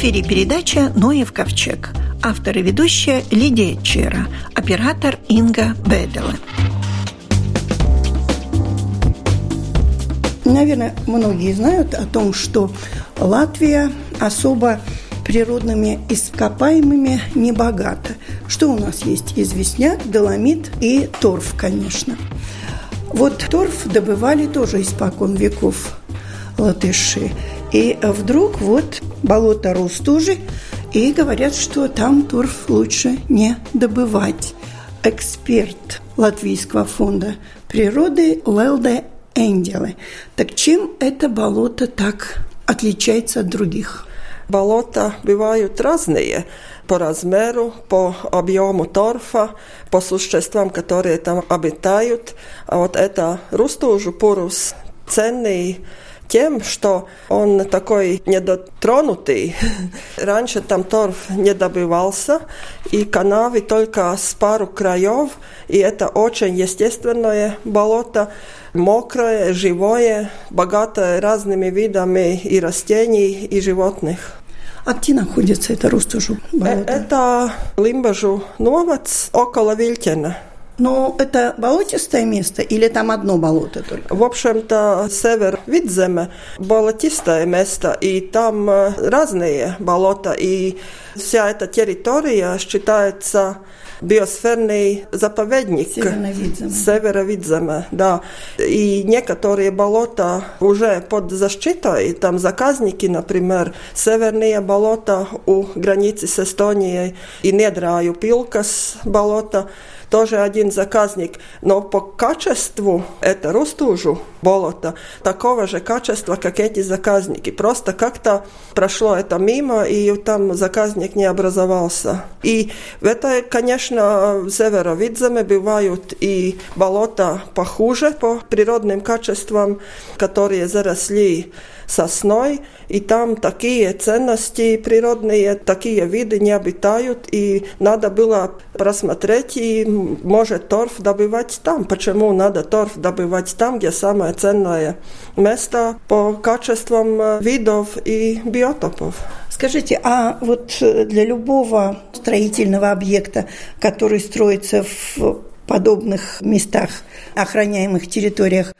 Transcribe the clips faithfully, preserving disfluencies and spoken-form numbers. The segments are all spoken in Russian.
эфире передача «Ноев Ковчег». Автор и ведущая Лидия Чера, оператор Инга Бедела. Наверное, многие знают о том, что Латвия особо природными ископаемыми не богата. Что у нас есть? Известняк, доломит и торф, конечно. Вот торф добывали тоже испокон веков латыши. И вдруг вот болото Рустужи, и говорят, что там торф лучше не добывать. Эксперт Латвийского фонда природы Лэлде Энделе. Так чем это болото так отличается от других? Болота бывают разные по размеру, по объему торфа, по существам, которые там обитают. А вот это Рустужу пурус ценный тем, что он такой недотронутый. Раньше там торф не добывался, и канавы только с пару краев, и это очень естественное болото, мокрое, живое, богатое разными видами и растений, и животных. А где находится это Рустужу болото? Это Лимбажу новац около Вилькена. Но это болотистое место или там одно болото только? В общем-то, север Видземе болотистое место, и там разные болота, и вся эта территория считается биосферный заповедник Северной Видземе, да. И некоторые болота уже под защитой, там заказники, например, северные болота у границы с Эстонией и недраю Пилкас болота, тоже один заказник, но по качеству это Рустужу болото такого же качества, как эти заказники. Просто как-то прошло это мимо, и там заказник не образовался. И в этой, конечно, в Северо-Видземе бывают и болота похуже по природным качествам, которые заросли сосной, и там такие ценности природные, такие виды не обитают, и надо было просмотреть, и может торф добывать там. Почему надо торф добывать там, где самое ценное место по качествам видов и биотопов? Скажите, а вот для любого строительного объекта, который строится в подобных местах, охраняемых территориях,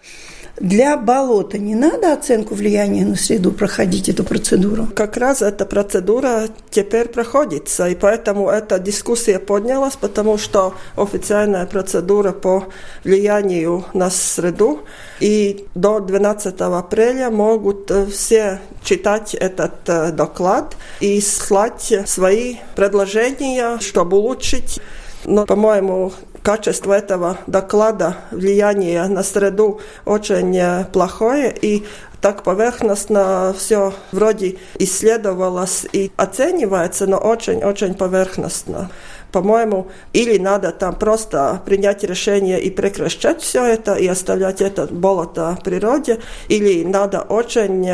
для болота не надо оценку влияния на среду проходить, эту процедуру? Как раз эта процедура теперь проходится, и поэтому эта дискуссия поднялась, потому что официальная процедура по влиянию на среду, и до двенадцатого апреля могут все читать этот доклад и слать свои предложения, чтобы улучшить. Но, по-моему, качество этого доклада, влияние на среду очень плохое, и так поверхностно все вроде исследовалось и оценивается, но очень-очень поверхностно. По-моему, или надо там просто принять решение и прекращать все это, и оставлять это болото в природе, или надо очень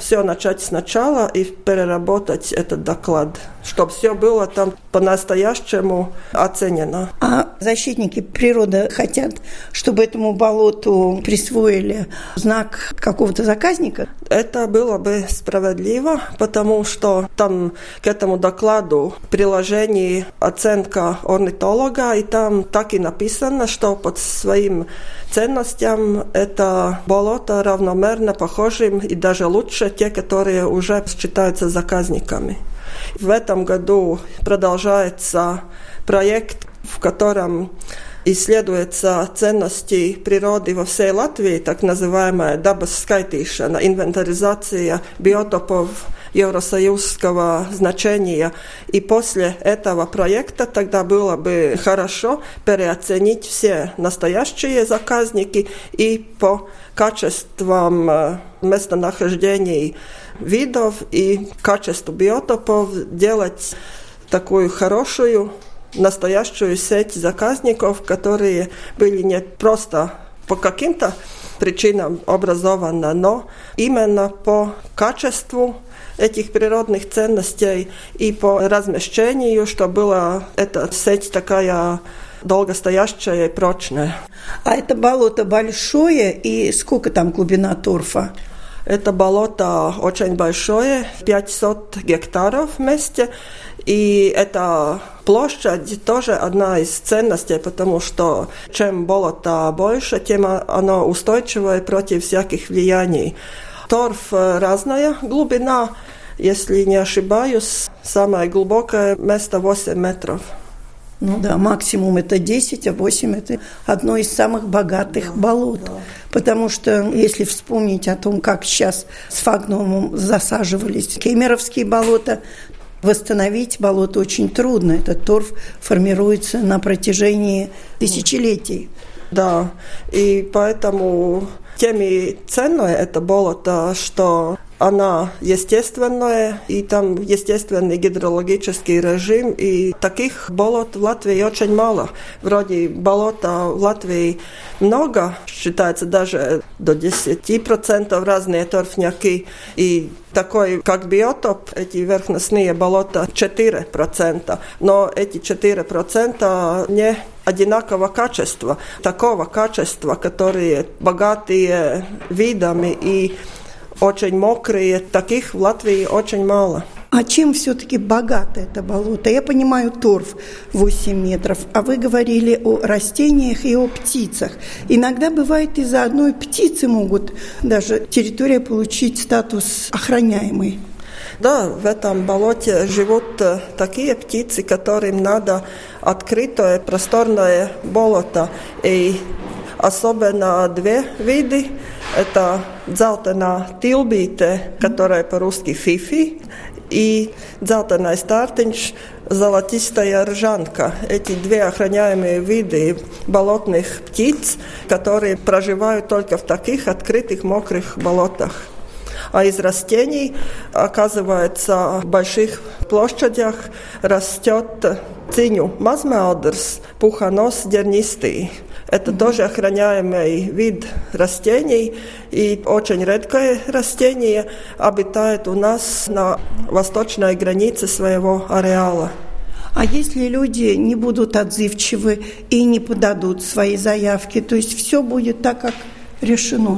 все начать сначала и переработать этот доклад, чтобы все было там по-настоящему оценено. А защитники природы хотят, чтобы этому болоту присвоили знак какого-то заказника? Это было бы справедливо, потому что там к этому докладу в приложении оценки орнитолога, и там так и написано, что под своим ценностям это болото равномерно похожим и даже лучше те, которые уже считаются заказниками. В этом году продолжается проект, в котором исследуются ценности природы во всей Латвии, так называемая dabas.lv, инвентаризация биотопов евросоюзского значения. И после этого проекта тогда было бы хорошо переоценить все настоящие заказники и по качествам местонахождений видов и качеству биотопов делать такую хорошую настоящую сеть заказников, которые были не просто по каким-то причинам образованы, но именно по качеству этих природных ценностей и по размещению, что была эта сеть такая долгостоящая и прочная. А это болото большое, и сколько там глубина торфа? Это болото очень большое, пятьсот гектаров вместе. И эта площадь тоже одна из ценностей, потому что чем болото больше, тем оно устойчивое против всяких влияний. Торф разная глубина, если не ошибаюсь, самое глубокое место восемь метров. Ну да, максимум это десять, а восемь это одно из самых богатых да, болот. Да. Потому что, если вспомнить о том, как сейчас с фагнумом засаживались кемеровские болота, восстановить болото очень трудно. Этот торф формируется на протяжении тысячелетий. Да, и поэтому тем и ценное это болото, что она естественная, и там естественный гидрологический режим, и таких болот в Латвии очень мало. Вроде болота в Латвии много, считается даже до десяти процентов разные торфняки, и такой, как биотоп, эти верхностные болота четыре процента, но эти четыре процента не одинакового качества, такого качества, которые богатые видами и очень мокрые, таких в Латвии очень мало. А чем все-таки богато это болото? Я понимаю, торф восемь метров, а вы говорили о растениях и о птицах. Иногда бывает, из-за одной птицы могут даже территория получить статус охраняемой. Да, в этом болоте живут такие птицы, которым надо открытое просторное болото. И особенно две виды. Это дzeltenā tilbīte, которая по-русски фифи, и дzeltenais tārtiņš, золотистая ржанка. Эти две охраняемые виды болотных птиц, которые проживают только в таких открытых мокрых болотах. А из растений, оказывается, в больших площадях растет циню мазмелдерс, пухонос дернистый. Это тоже охраняемый вид растений, и очень редкое растение обитает у нас на восточной границе своего ареала. А если люди не будут отзывчивы и не подадут свои заявки, то есть все будет так, как решено,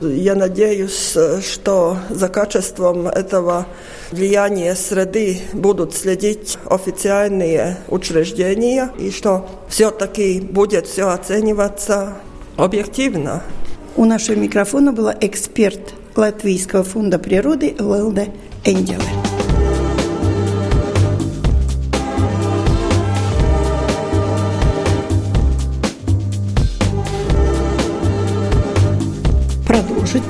да? Я надеюсь, что за качеством этого влияния среды будут следить официальные учреждения, и что все-таки будет все оцениваться объективно. У нашего микрофона была эксперт Латвийского фонда природы Лэлде Энделе.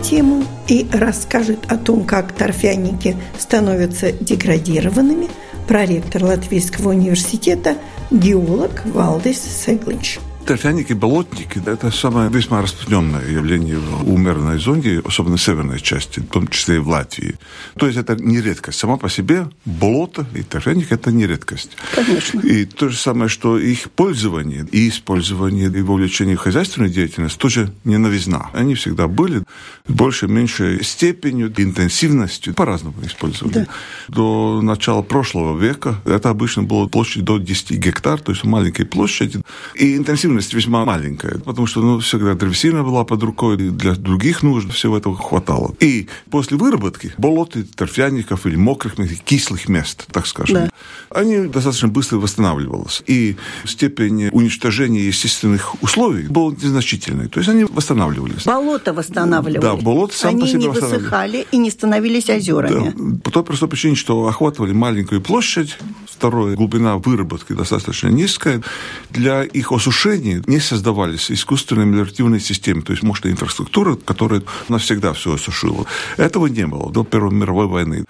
Тему и расскажет о том, как торфяники становятся деградированными, проректор Латвийского университета, геолог Валдис Сеглич. Торфяники, болотники – это самое весьма распространенное явление в умеренной зоне, особенно в северной части, в том числе и в Латвии. То есть это не редкость. Сама по себе болото и торфяник – это не редкость. Конечно. И то же самое, что их пользование и использование, и вовлечение в хозяйственную деятельность тоже не новизна. Они всегда были с большей-меньшей степенью, интенсивностью, по-разному использовали. Да. До начала прошлого века это обычно была площадь до десяти гектар, то есть маленькие площади. И интенсивность весьма маленькая, потому что ну, всегда древесина была под рукой, и для других нужд всего этого хватало. И после выработки болот и торфяников или мокрых, или кислых мест, так скажем, да. они достаточно быстро восстанавливались. И степень уничтожения естественных условий была незначительной. То есть они восстанавливались. Болото восстанавливали. Да, болото сам они по себе восстанавливали. Они не высыхали и не становились озерами. Да, по той простой причине, что охватывали маленькую площадь. Второе, глубина выработки достаточно низкая. Для их осушения не создавались искусственные мелиоративные системы, то есть мощная инфраструктура, которая навсегда все осушила. Этого не было до Первой мировой войны.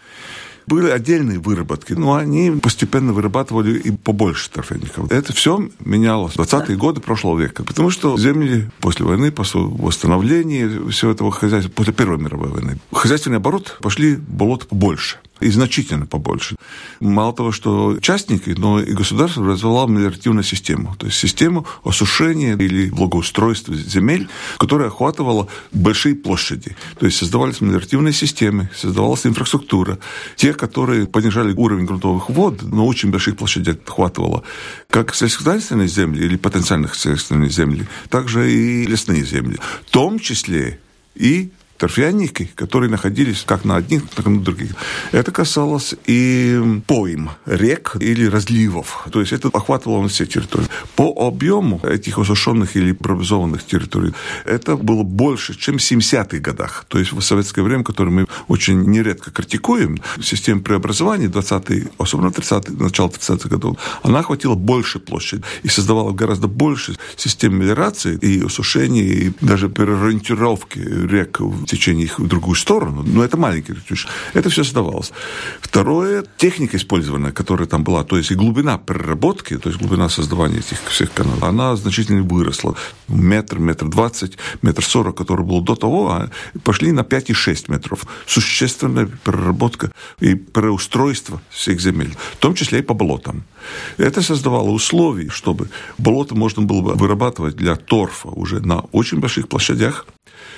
Были отдельные выработки, но они постепенно вырабатывали и побольше торфяников. Это все менялось в двадцатые да. годы прошлого века, потому что земли после войны, после восстановления всего этого хозяйства, после Первой мировой войны, в хозяйственный оборот пошли болот побольше. И значительно побольше. Мало того, что частники, но и государство развивало мелиоративную систему. То есть систему осушения или благоустройства земель, которая охватывала большие площади. То есть создавались мелиоративные системы, создавалась инфраструктура. Те, которые понижали уровень грунтовых вод, на очень больших площадях охватывало как сельскохозяйственные земли или потенциальных сельскохозяйственные земли, так же и лесные земли. В том числе и торфяники, которые находились как на одних, так и на других. Это касалось и пойм, рек или разливов. То есть это охватывало все территории. По объему этих осушенных или пробризованных территорий это было больше, чем в семидесятых годах. То есть в советское время, которое мы очень нередко критикуем, система преобразования двадцатых, особенно тридцатых, начало тридцатых годов, она охватила больше площади и создавала гораздо больше систем мелиорации и осушения, и даже переориентировки рек в течение их в другую сторону, но это маленький ретушь. Это все создавалось. Второе, техника использованная, которая там была, то есть и глубина переработки, то есть глубина создавания этих всех каналов, она значительно выросла. Метр, метр двадцать, метр сорок, который был до того, пошли на пять и шесть метров. Существенная переработка и переустройство всех земель, в том числе и по болотам. Это создавало условия, чтобы болото можно было бы вырабатывать для торфа уже на очень больших площадях,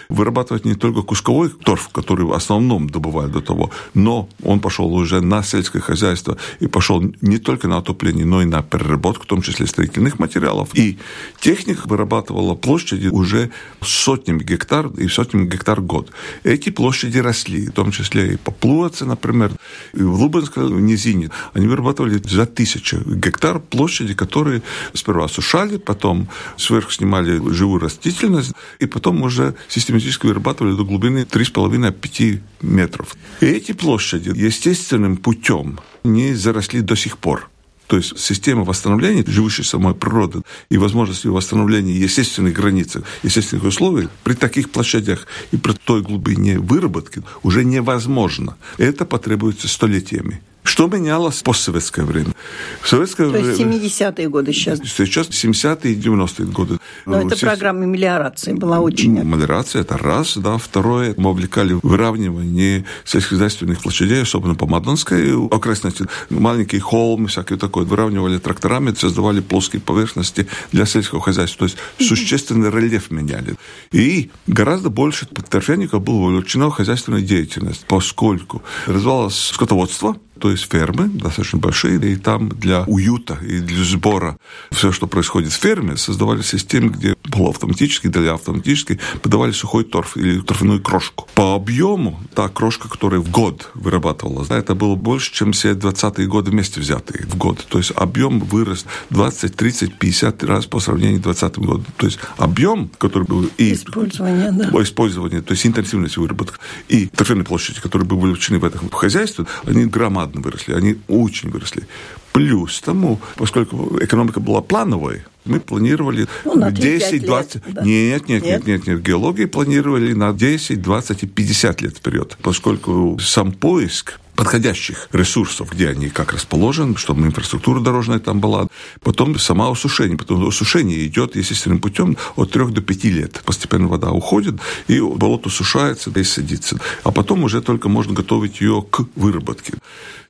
вырабатывать не только кусковой торф, который в основном добывали до того, но он пошел уже на сельское хозяйство и пошел не только на отопление, но и на переработку, в том числе строительных материалов. И техника вырабатывала площади уже сотнями гектар и сотнями гектар в год. Эти площади росли, в том числе и по Плуаце, например, и в Лубинской низине. Они вырабатывали за тысячу гектар площади, которые сперва осушали, потом сверху снимали живую растительность, и потом уже систематически вырабатывали до глубины три с половиной - пять метров. И эти площади естественным путем не заросли до сих пор. То есть система восстановления живущей самой природы и возможности восстановления естественных границ, естественных условий при таких площадях и при той глубине выработки уже невозможно. Это потребуется столетиями. Что менялось в постсоветское время? В советское То есть время... семидесятые годы сейчас? Сейчас семидесятые и девяностые годы. Но это все... программа мелиорации была очень... Мелиорация – это раз, да. Второе, мы вовлекали выравнивание сельскохозяйственных площадей, особенно по Мадонской окрестности. Маленькие холмы, всякое такое, выравнивали тракторами, создавали плоские поверхности для сельского хозяйства. То есть mm-hmm. существенный рельеф меняли. И гораздо больше торфяников было вовлечено в хозяйственную деятельность, поскольку развивалось скотоводство, то есть фермы достаточно большие, и там для уюта и для сбора все, что происходит в ферме, создавали системы, где полуавтоматически, или автоматически подавали сухой торф или торфяную крошку. По объему та крошка, которая в год вырабатывалась, это было больше, чем все двадцатые годы вместе взятые в год. То есть объем вырос двадцать, тридцать, пятьдесят раз по сравнению с двадцатым годом. То есть объем, который был и использование, да. использование, то есть интенсивность выработки, и торфяные площади, которые были вовлечены в это хозяйство, они громадные выросли, они очень выросли. Плюс тому, поскольку экономика была плановой, мы планировали ну, на десять, двадцать... Да. Нет, нет, нет, нет, нет, нет. Геологии планировали на десять, двадцать и пятьдесят лет вперед, поскольку сам поиск подходящих ресурсов, где они как расположены, чтобы инфраструктура дорожная там была. Потом само осушение. Потом осушение идет естественным путем от трех до пяти лет. Постепенно вода уходит, и болото сушается и садится. А потом уже только можно готовить ее к выработке.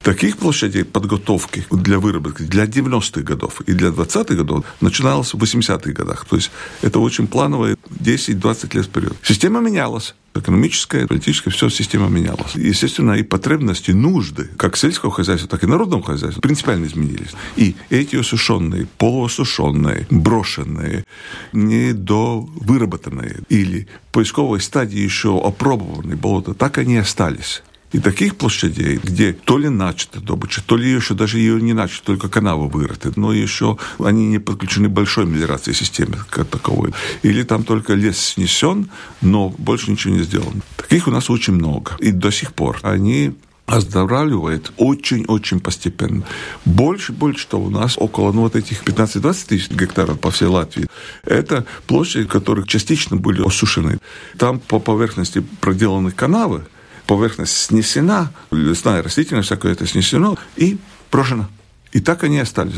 Таких площадей подготовки для выработки для девяностых годов и для двадцатых годов начиналось в восьмидесятых годах. То есть это очень плановые десять-двадцать лет вперед. Система менялась. Экономическая, политическая, все система менялась. Естественно, и потребности, нужды как сельского хозяйства, так и народного хозяйства принципиально изменились. И эти осушенные, полуосушенные, брошенные, недовыработанные или в поисковой стадии еще опробованные болота, так они и остались. И таких площадей, где то ли начата добыча, то ли еще даже ее не начата, только канавы вырыты, но еще они не подключены к большой мелиорации системе как таковой. Или там только лес снесен, но больше ничего не сделано. Таких у нас очень много. И до сих пор они оздоравливает очень-очень постепенно. Больше-больше, что у нас около ну, вот этих пятнадцать-двадцать тысяч гектаров по всей Латвии, это площади, которые частично были осушены. Там по поверхности проделаны канавы, поверхность снесена, лесная растительность, всякое это снесено и брошено. И так они остались.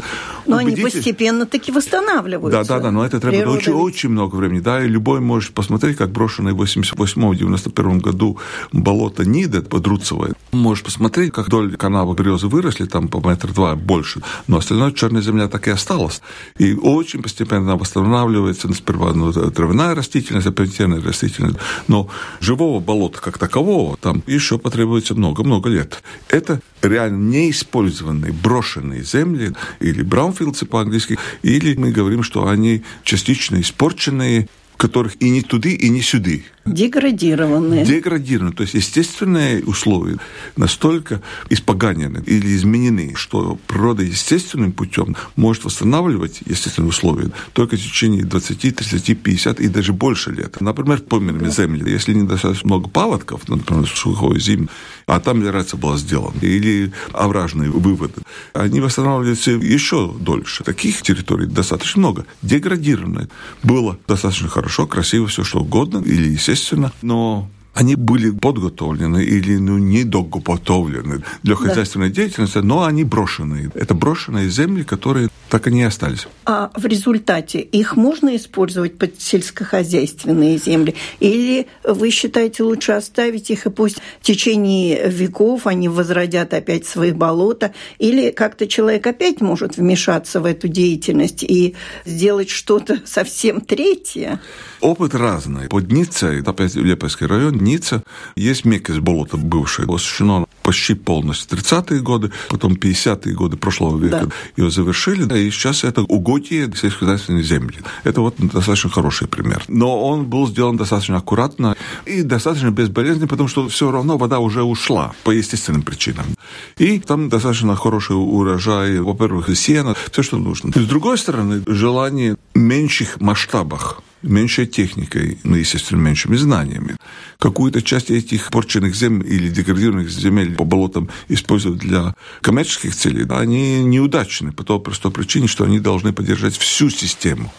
Но Убедите... они постепенно таки восстанавливаются. Да, да, да, но это требует очень, очень много времени. Да, и любой может посмотреть, как брошенное в восемьдесят восьмом - девяносто первом году болото Нида под Руцевой. Можешь посмотреть, как вдоль канавы березы выросли, там по метр два больше, но остальное черная земля так и осталась. И очень постепенно восстанавливается сперва ну, травяная растительность, аппетитная растительность. Но живого болота как такового там еще потребуется много-много лет. Это реально неиспользованные, брошенные земли, или браунфилдсы по-английски, или мы говорим, что они частично испорченные, которых и не туды, и не сюды. Деградированные. Деградированные. То есть естественные условия настолько испоганены или изменены, что природа естественным путем может восстанавливать естественные условия только в течение двадцать, тридцать, пятьдесят и даже больше лет. Например, померами да. земли. Если недостаточно много паводков, например, сухой зимы, а там мелиорация была сделана, или овражные выводы, они восстанавливаются еще дольше. Таких территорий достаточно много. Деградированные. Было достаточно хорошо, красиво, все что угодно, или естественно, но они были подготовлены или ну, недоготовлены для хозяйственной да. деятельности, но они брошенные. Это брошенные земли, которые так и не остались. А в результате их можно использовать под сельскохозяйственные земли? Или вы считаете, лучше оставить их, и пусть в течение веков они возродят опять свои болота? Или как-то человек опять может вмешаться в эту деятельность и сделать что-то совсем третье? Опыт разный. Под Ницей, опять в Лепайский район, Ница, есть меккес болото бывшее, освещено почти полностью тридцатые годы, потом пятидесятые годы прошлого века да. его завершили, да, и сейчас это угодье сельскохозяйственной земли. Это вот достаточно хороший пример. Но он был сделан достаточно аккуратно и достаточно безболезненно, потому что все равно вода уже ушла по естественным причинам. И там достаточно хороший урожай, во-первых, и сена, все, что нужно. С другой стороны, желание в меньших масштабах, меньшей техникой, ну, естественно, меньшими знаниями. Какую-то часть этих порченных земель или деградированных земель по болотам используют для коммерческих целей. Они неудачны по той простой причине, что они должны поддержать всю систему.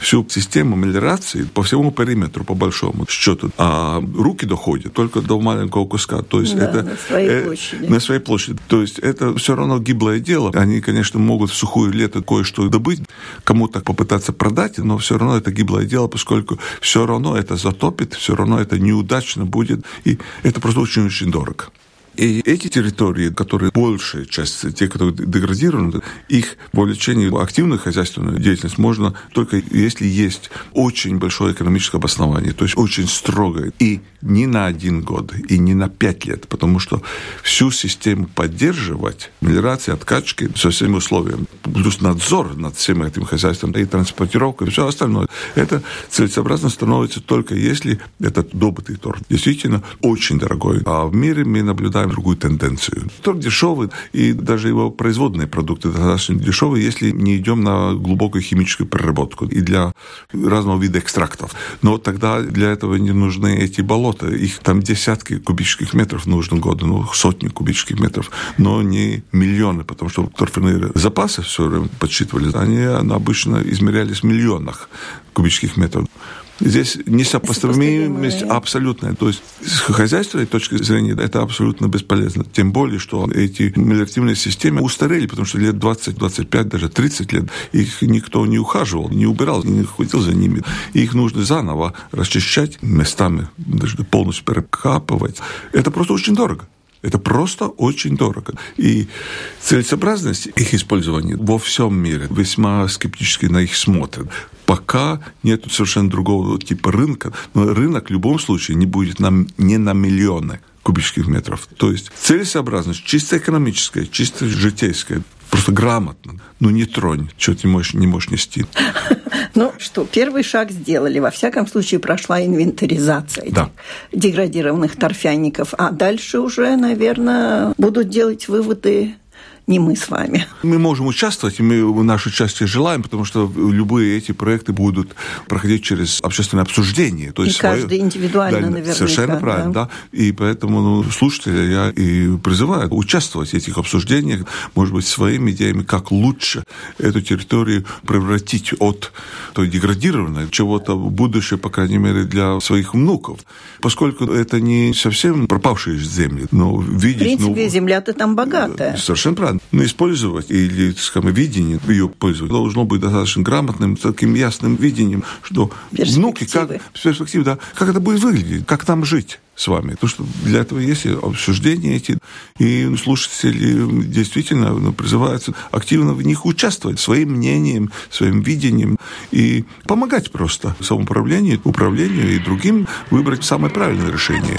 Всю систему мелиорации по всему периметру, по большому счету. А руки доходят только до маленького куска. То есть да, это, на своей э, площади. На своей площади. То есть это все равно гиблое дело. Они, конечно, могут в сухое лето кое-что добыть, кому-то попытаться продать, но все равно это гиблое дело, поскольку все равно это затопит, все равно это неудачно будет. И это просто очень-очень дорого. И эти территории, которые большая часть, те, которые деградированы, их вовлечение в активную хозяйственную деятельность можно только если есть очень большое экономическое обоснование, то есть очень строгое, и не на один год, и не на пять лет, потому что всю систему поддерживать, мелиорации, откачки со всеми условиями, плюс надзор над всем этим хозяйством, и транспортировка, и все остальное, это целесообразно становится только если этот добытый торф действительно очень дорогой. А в мире мы наблюдаем другую тенденцию. Торф дешевый, и даже его производные продукты достаточно дешевые, если не идем на глубокую химическую переработку и для разного вида экстрактов. Но тогда для этого не нужны эти болота. Их там десятки кубических метров нужно году, ну, сотни кубических метров, но не миллионы, потому что торфяные запасы все время подсчитывали, они обычно измерялись в миллионах кубических метров. Здесь несопоставимость абсолютная. То есть с хозяйственной точки зрения это абсолютно бесполезно. Тем более, что эти мелиоративные системы устарели, потому что лет двадцать, двадцать пять, даже тридцать лет их никто не ухаживал, не убирал, не ходил за ними. Их нужно заново расчищать местами, даже полностью перекапывать. Это просто очень дорого. Это просто очень дорого. И целесообразность их использования во всем мире весьма скептически на их смотрят. Пока нет совершенно другого типа рынка. Но рынок в любом случае не будет нам не на миллионы кубических метров. То есть целесообразность чисто экономическая, чисто житейская. Просто грамотно. Ну, не тронь, что ты можешь, не можешь нести. Ну что, первый шаг сделали. Во всяком случае, прошла инвентаризация этих да. деградированных торфяников. А дальше уже, наверное, будут делать выводы не мы с вами. Мы можем участвовать, и мы в нашей части желаем, потому что любые эти проекты будут проходить через общественное обсуждение. То есть и свое... каждый индивидуально, да, наверное. Совершенно правильно, да. да. И поэтому ну, слушатели я и призываю участвовать в этих обсуждениях, может быть, своими идеями, как лучше эту территорию превратить от той деградированной чего-то в будущее, по крайней мере, для своих внуков. Поскольку это не совсем пропавшие земли, но видеть... В принципе, ну, земля-то там богатая. Совершенно правильно. Но использовать или, так сказать, видение ее пользовать должно быть достаточно грамотным, таким ясным видением, что внуки, как, с перспективы, да, как это будет выглядеть, как там жить с вами. Потому что для этого есть обсуждения эти, и слушатели действительно призываются активно в них участвовать своим мнением, своим видением и помогать просто самоуправлению, управлению и другим выбрать самое правильное решение.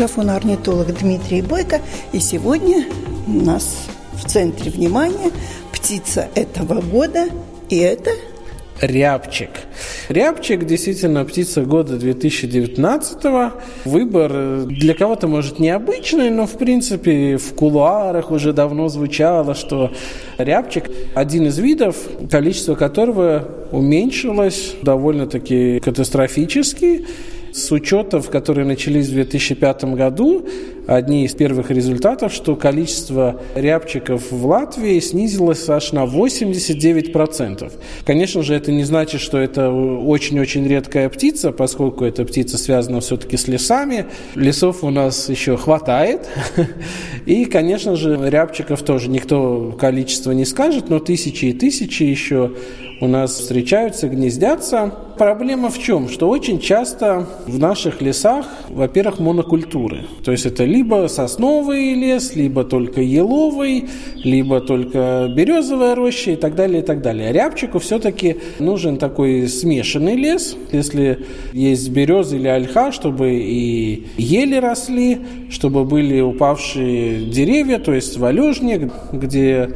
микрофона орнитолог Дмитрий Бойко. И сегодня у нас в центре внимания птица этого года. И это... рябчик. Рябчик действительно птица года две тысячи девятнадцатого. Выбор для кого-то, может, необычный, но, в принципе, в кулуарах уже давно звучало, что рябчик – один из видов, количество которого уменьшилось довольно-таки катастрофически. С учетов, которые начались в две тысячи пятом году, одни из первых результатов, что количество рябчиков в Латвии снизилось аж на восемьдесят девять процентов. Конечно же, это не значит, что это очень-очень редкая птица, поскольку эта птица связана все-таки с лесами. Лесов у нас еще хватает. И, конечно же, рябчиков тоже никто количество не скажет, но тысячи и тысячи еще у нас встречаются, гнездятся. Проблема в чем? Что очень часто в наших лесах, во-первых, монокультуры. То есть это либо сосновый лес, либо только еловый, либо только березовая роща и так далее, и так далее. А рябчику все-таки нужен такой смешанный лес. Если есть береза или ольха, чтобы и ели росли, чтобы были упавшие деревья, то есть валежник, где...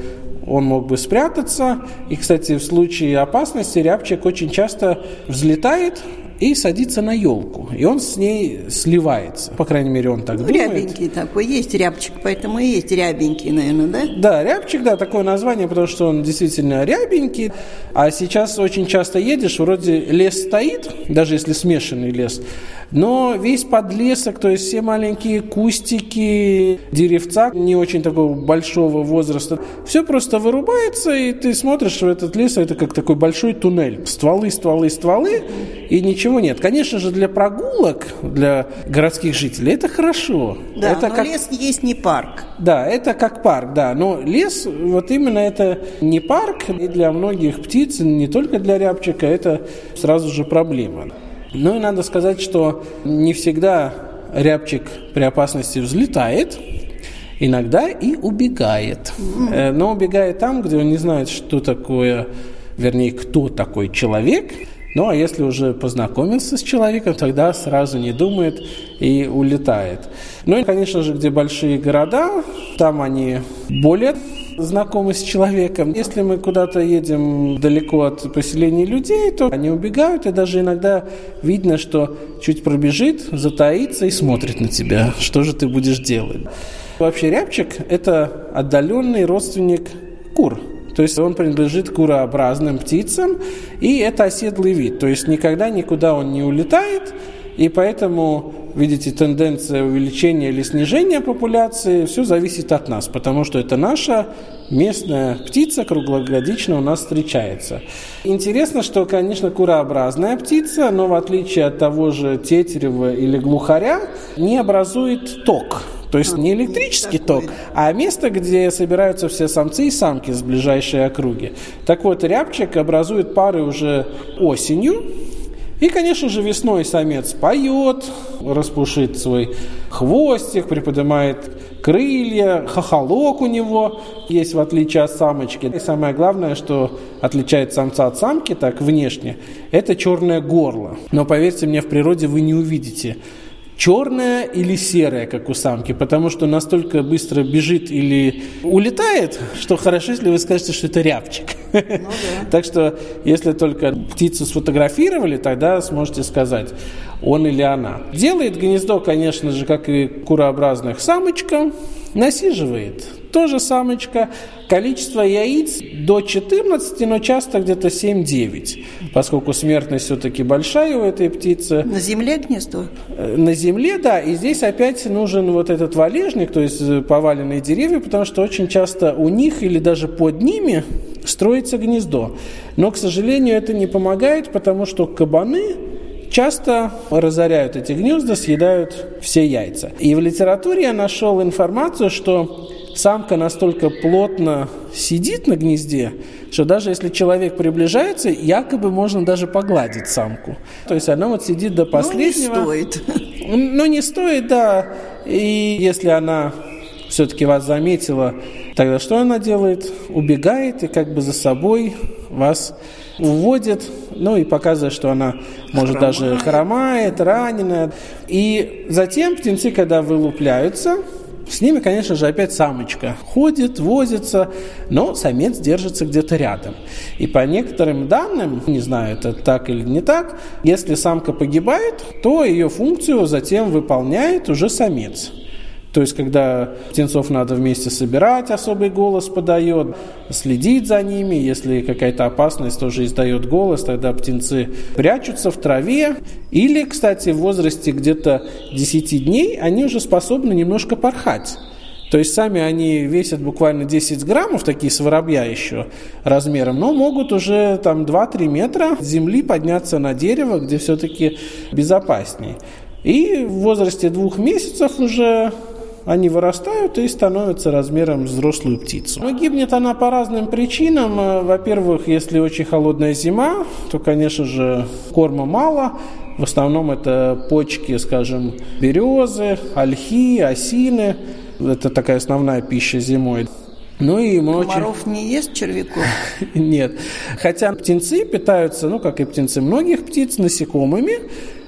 он мог бы спрятаться. И, кстати, в случае опасности рябчик очень часто взлетает и садится на елку. И он с ней сливается. По крайней мере, он так ну, думает. Рябенький такой. Есть рябчик, поэтому и есть рябенький, наверное, да? Да, рябчик, да, такое название, потому что он действительно рябенький. А сейчас очень часто едешь, вроде лес стоит, даже если смешанный лес, но весь подлесок, то есть все маленькие кустики, деревца не очень такого большого возраста, все просто вырубается, и ты смотришь в этот лес, это как такой большой туннель. Стволы, стволы, стволы, и ничего нет. Конечно же, для прогулок, для городских жителей это хорошо. Да, это но как... лес есть не парк. Да, это как парк, да, но лес, вот именно это не парк, и для многих птиц, не только для рябчика, это сразу же проблема. Ну и надо сказать, что не всегда рябчик при опасности взлетает, иногда и убегает. Но убегает там, где он не знает, что такое, вернее, кто такой человек. Ну а если уже познакомился с человеком, тогда сразу не думает и улетает. Ну и, конечно же, где большие города, там они более... знакомы с человеком. Если мы куда-то едем далеко от поселений людей, то они убегают, и даже иногда видно, что чуть пробежит, затаится и смотрит на тебя. Что же ты будешь делать? Вообще рябчик – это отдаленный родственник кур. То есть он принадлежит курообразным птицам, и это оседлый вид. То есть никогда никуда он не улетает, и поэтому... видите, тенденция увеличения или снижения популяции, все зависит от нас, потому что это наша местная птица, круглогодично у нас встречается. Интересно, что, конечно, курообразная птица, но в отличие от того же тетерева или глухаря, не образует ток. То есть не электрический ток, а место, где собираются все самцы и самки с ближайшей округи. Так вот, рябчик образует пары уже осенью. И, конечно же, весной самец поет, распушит свой хвостик, приподнимает крылья, хохолок у него есть, в отличие от самочки. И самое главное, что отличает самца от самки, так внешне, это черное горло. Но, поверьте мне, в природе вы не увидите черное или серое, как у самки, потому что настолько быстро бежит или улетает, что хорошо, если вы скажете, что это рябчик. Ну, да. Так что, если только птицу сфотографировали, тогда сможете сказать, он или она. Делает гнездо, конечно же, как и курообразных, самочка, насиживает. Тоже самочка. Количество яиц до четырнадцати, но часто где-то семь-девять, поскольку смертность все-таки большая у этой птицы. На земле гнездо? На земле, да. И здесь опять нужен вот этот валежник, то есть поваленные деревья, потому что очень часто у них или даже под ними строится гнездо. Но, к сожалению, это не помогает, потому что кабаны... часто разоряют эти гнезда, съедают все яйца. И в литературе я нашел информацию, что самка настолько плотно сидит на гнезде, что даже если человек приближается, якобы можно даже погладить самку. То есть она вот сидит до последнего. Ну, не стоит. Ну, не стоит, да. И если она... все-таки вас заметила, тогда что она делает? Убегает и как бы за собой вас уводит, ну и показывает, что она, может, хромает. даже хромает, ранена. И затем птенцы, когда вылупляются, с ними, конечно же, опять самочка ходит, возится, но самец держится где-то рядом. И по некоторым данным, не знаю, это так или не так, если самка погибает, то ее функцию затем выполняет уже самец. То есть, когда птенцов надо вместе собирать, особый голос подает, следит за ними. Если какая-то опасность, тоже издает голос, тогда птенцы прячутся в траве. Или, кстати, в возрасте где-то десяти дней они уже способны немножко порхать. То есть, сами они весят буквально десять граммов, такие с воробья еще размером, но могут уже там два-три метра с земли подняться на дерево, где все-таки безопасней. И в возрасте двух месяцев уже они вырастают и становятся размером взрослую птицу. Но гибнет она по разным причинам. Во-первых, если очень холодная зима, то, конечно же, корма мало. В основном это почки, скажем, березы, ольхи, осины. Это такая основная пища зимой. Ну, и Комаров очень... не ест червяков? Нет. Хотя птенцы питаются, ну, как и птенцы многих птиц, насекомыми,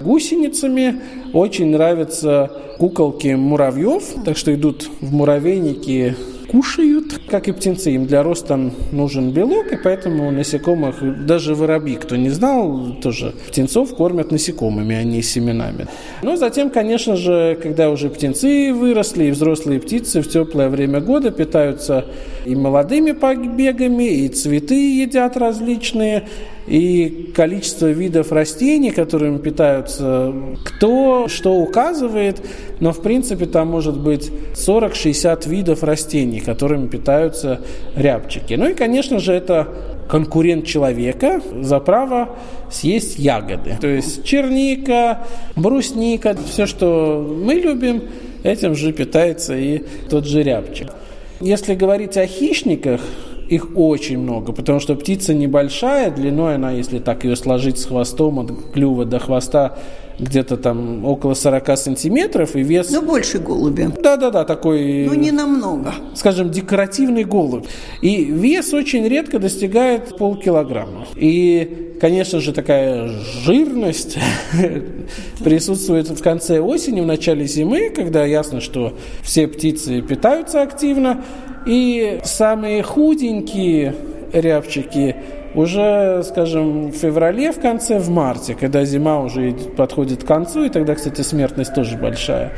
гусеницами. Очень нравятся куколки муравьев, так что идут в муравейники, кушают. Как и птенцы, им для роста нужен белок, и поэтому насекомых, даже воробьи, кто не знал, тоже птенцов кормят насекомыми, а не семенами. Но затем, конечно же, когда уже птенцы выросли, и взрослые птицы в теплое время года питаются и молодыми побегами, и цветы едят различные, и количество видов растений, которыми питаются, кто что указывает, но в принципе там может быть сорок-шестьдесят видов растений, которыми питаются рябчики. Ну и, конечно же, это конкурент человека за право съесть ягоды. То есть черника, брусника, все, что мы любим, этим же питается и тот же рябчик. Если говорить о хищниках, их очень много, потому что птица небольшая, длиной она, если так ее сложить с хвостом, от клюва до хвоста, где-то там около сорока сантиметров, и вес... Ну, больше голубя. Да-да-да, такой... Ну, не намного. Скажем, декоративный голубь. И вес очень редко достигает полкилограмма. И, конечно же, такая жирность присутствует в конце осени, в начале зимы, когда ясно, что все птицы питаются активно. И самые худенькие рябчики уже, скажем, в феврале, в конце, в марте, когда зима уже подходит к концу, и тогда, кстати, смертность тоже большая.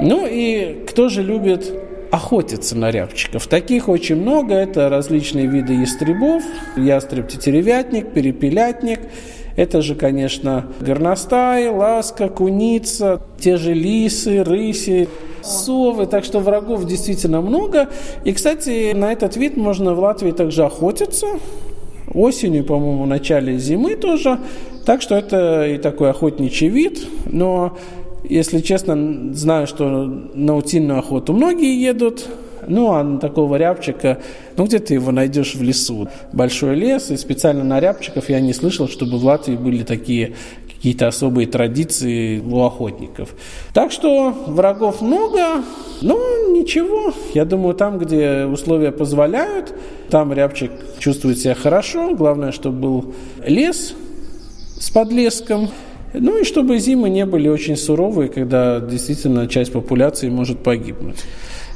Ну и кто же любит охотиться на рябчиков? Таких очень много. Это различные виды ястребов, ястреб-тетеревятник, перепелятник. Это же, конечно, горностай, ласка, куница, те же лисы, рыси, совы, так что врагов действительно много. И, кстати, на этот вид можно в Латвии также охотиться. Осенью, по-моему, в начале зимы тоже. Так что это и такой охотничий вид. Но, если честно, знаю, что на утиную охоту многие едут. Ну, а на такого рябчика, ну, где ты его найдешь в лесу? Большой лес, и специально на рябчиков я не слышал, чтобы в Латвии были такие какие-то особые традиции у охотников. Так что врагов много, но ничего. Я думаю, там, где условия позволяют, там рябчик чувствует себя хорошо. Главное, чтобы был лес с подлеском. Ну и чтобы зимы не были очень суровые, когда действительно часть популяции может погибнуть.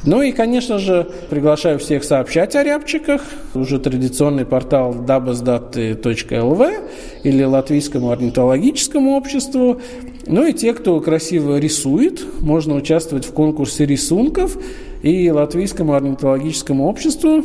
Ну и, конечно же, приглашаю всех сообщать о рябчиках. Уже традиционный портал дабас точка эл ви или Латвийскому орнитологическому обществу. Ну и те, кто красиво рисует, можно участвовать в конкурсе рисунков и Латвийскому орнитологическому обществу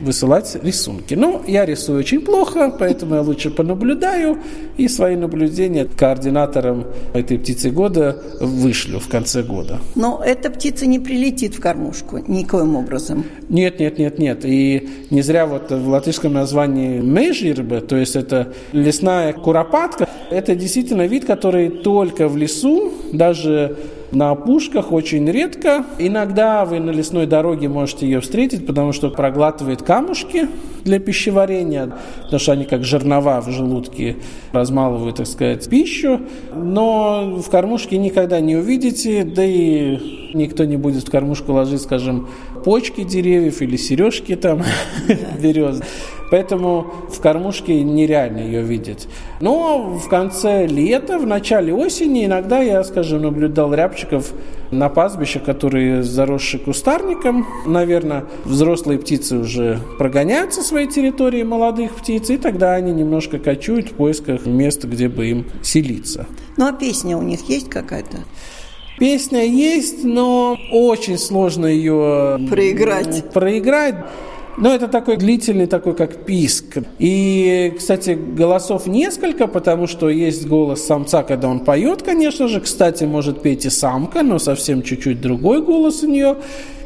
высылать рисунки. Но я рисую очень плохо, поэтому я лучше понаблюдаю и свои наблюдения координаторам этой птицы года вышлю в конце года. Но эта птица не прилетит в кормушку никоим образом. Нет, нет, нет, нет. И не зря вот в латышском названии межирба, то есть это лесная куропатка, это действительно вид, который только в лесу, даже на опушках очень редко. Иногда вы на лесной дороге можете ее встретить, потому что проглатывает камушки для пищеварения, потому что они как жернова в желудке размалывают, так сказать, пищу. Но в кормушке никогда не увидите, да и никто не будет в кормушку ложить, скажем, почки деревьев или сережки там берез. Поэтому в кормушке нереально ее видеть. Но в конце лета, в начале осени иногда я, скажем, наблюдал рябчиков на пастбищах, которые заросши кустарником. Наверное, взрослые птицы уже прогоняют со своей территории молодых птиц, и тогда они немножко кочуют в поисках места, где бы им селиться. Ну а песня у них есть какая-то? Песня есть, но очень сложно ее проиграть. проиграть. Но это такой длительный, такой как писк. И, кстати, голосов несколько, потому что есть голос самца, когда он поет, конечно же. Кстати, может петь и самка, но совсем чуть-чуть другой голос у нее.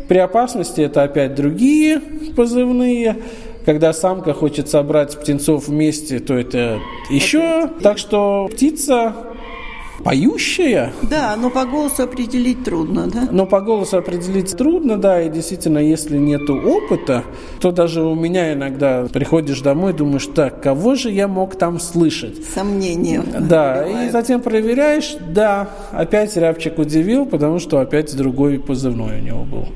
При опасности это опять другие позывные. Когда самка хочет собрать птенцов вместе, то это еще. Так что птица... поющая? Да, но по голосу определить трудно, да? Но по голосу определить трудно, да, и действительно, если нету опыта, то даже у меня иногда приходишь домой, думаешь, так, кого же я мог там слышать? Сомнения. Да, и затем проверяешь, да, опять рябчик удивил, потому что опять другой позывной у него был.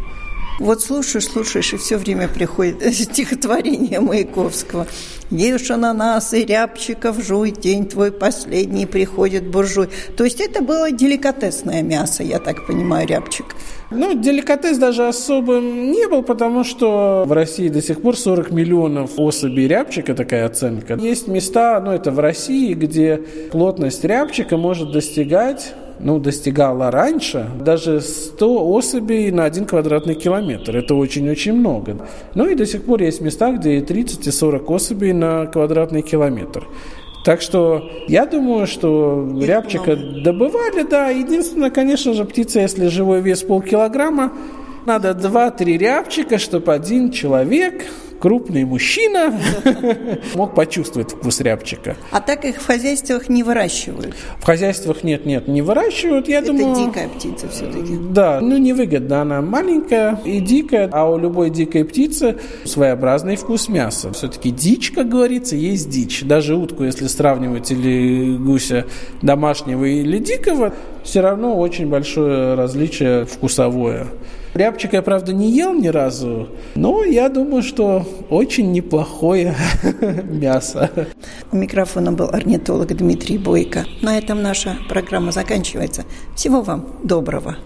Вот слушаешь, слушаешь, и все время приходит стихотворение Маяковского. «Ешь ананасы, рябчиков жуй, день твой последний, приходит буржуй». То есть это было деликатесное мясо, я так понимаю, рябчик. Ну, деликатес даже особым не был, потому что в России до сих пор сорок миллионов особей рябчика, такая оценка. Есть места, ну, это в России, где плотность рябчика может достигать... ну, достигала раньше, даже сто особей на один квадратный километр. Это очень-очень много. Ну и до сих пор есть места, где и тридцать и сорок особей на квадратный километр. Так что я думаю, что есть рябчика много. Добывали, да. Единственное, конечно же, птица, если живой вес полкилограмма, надо два-три рябчика, чтобы один человек... крупный мужчина мог почувствовать вкус рябчика. А так их в хозяйствах не выращивают? В хозяйствах нет, нет, не выращивают. Я Это думаю, дикая птица все-таки? Да, ну невыгодно, она маленькая и дикая, а у любой дикой птицы своеобразный вкус мяса. Все-таки дичь, как говорится, есть дичь. Даже утку, если сравнивать или гуся домашнего или дикого, все равно очень большое различие вкусовое. Рябчика я, правда, не ел ни разу, но я думаю, что очень неплохое мясо. У микрофона был орнитолог Дмитрий Бойко. На этом наша программа заканчивается. Всего вам доброго.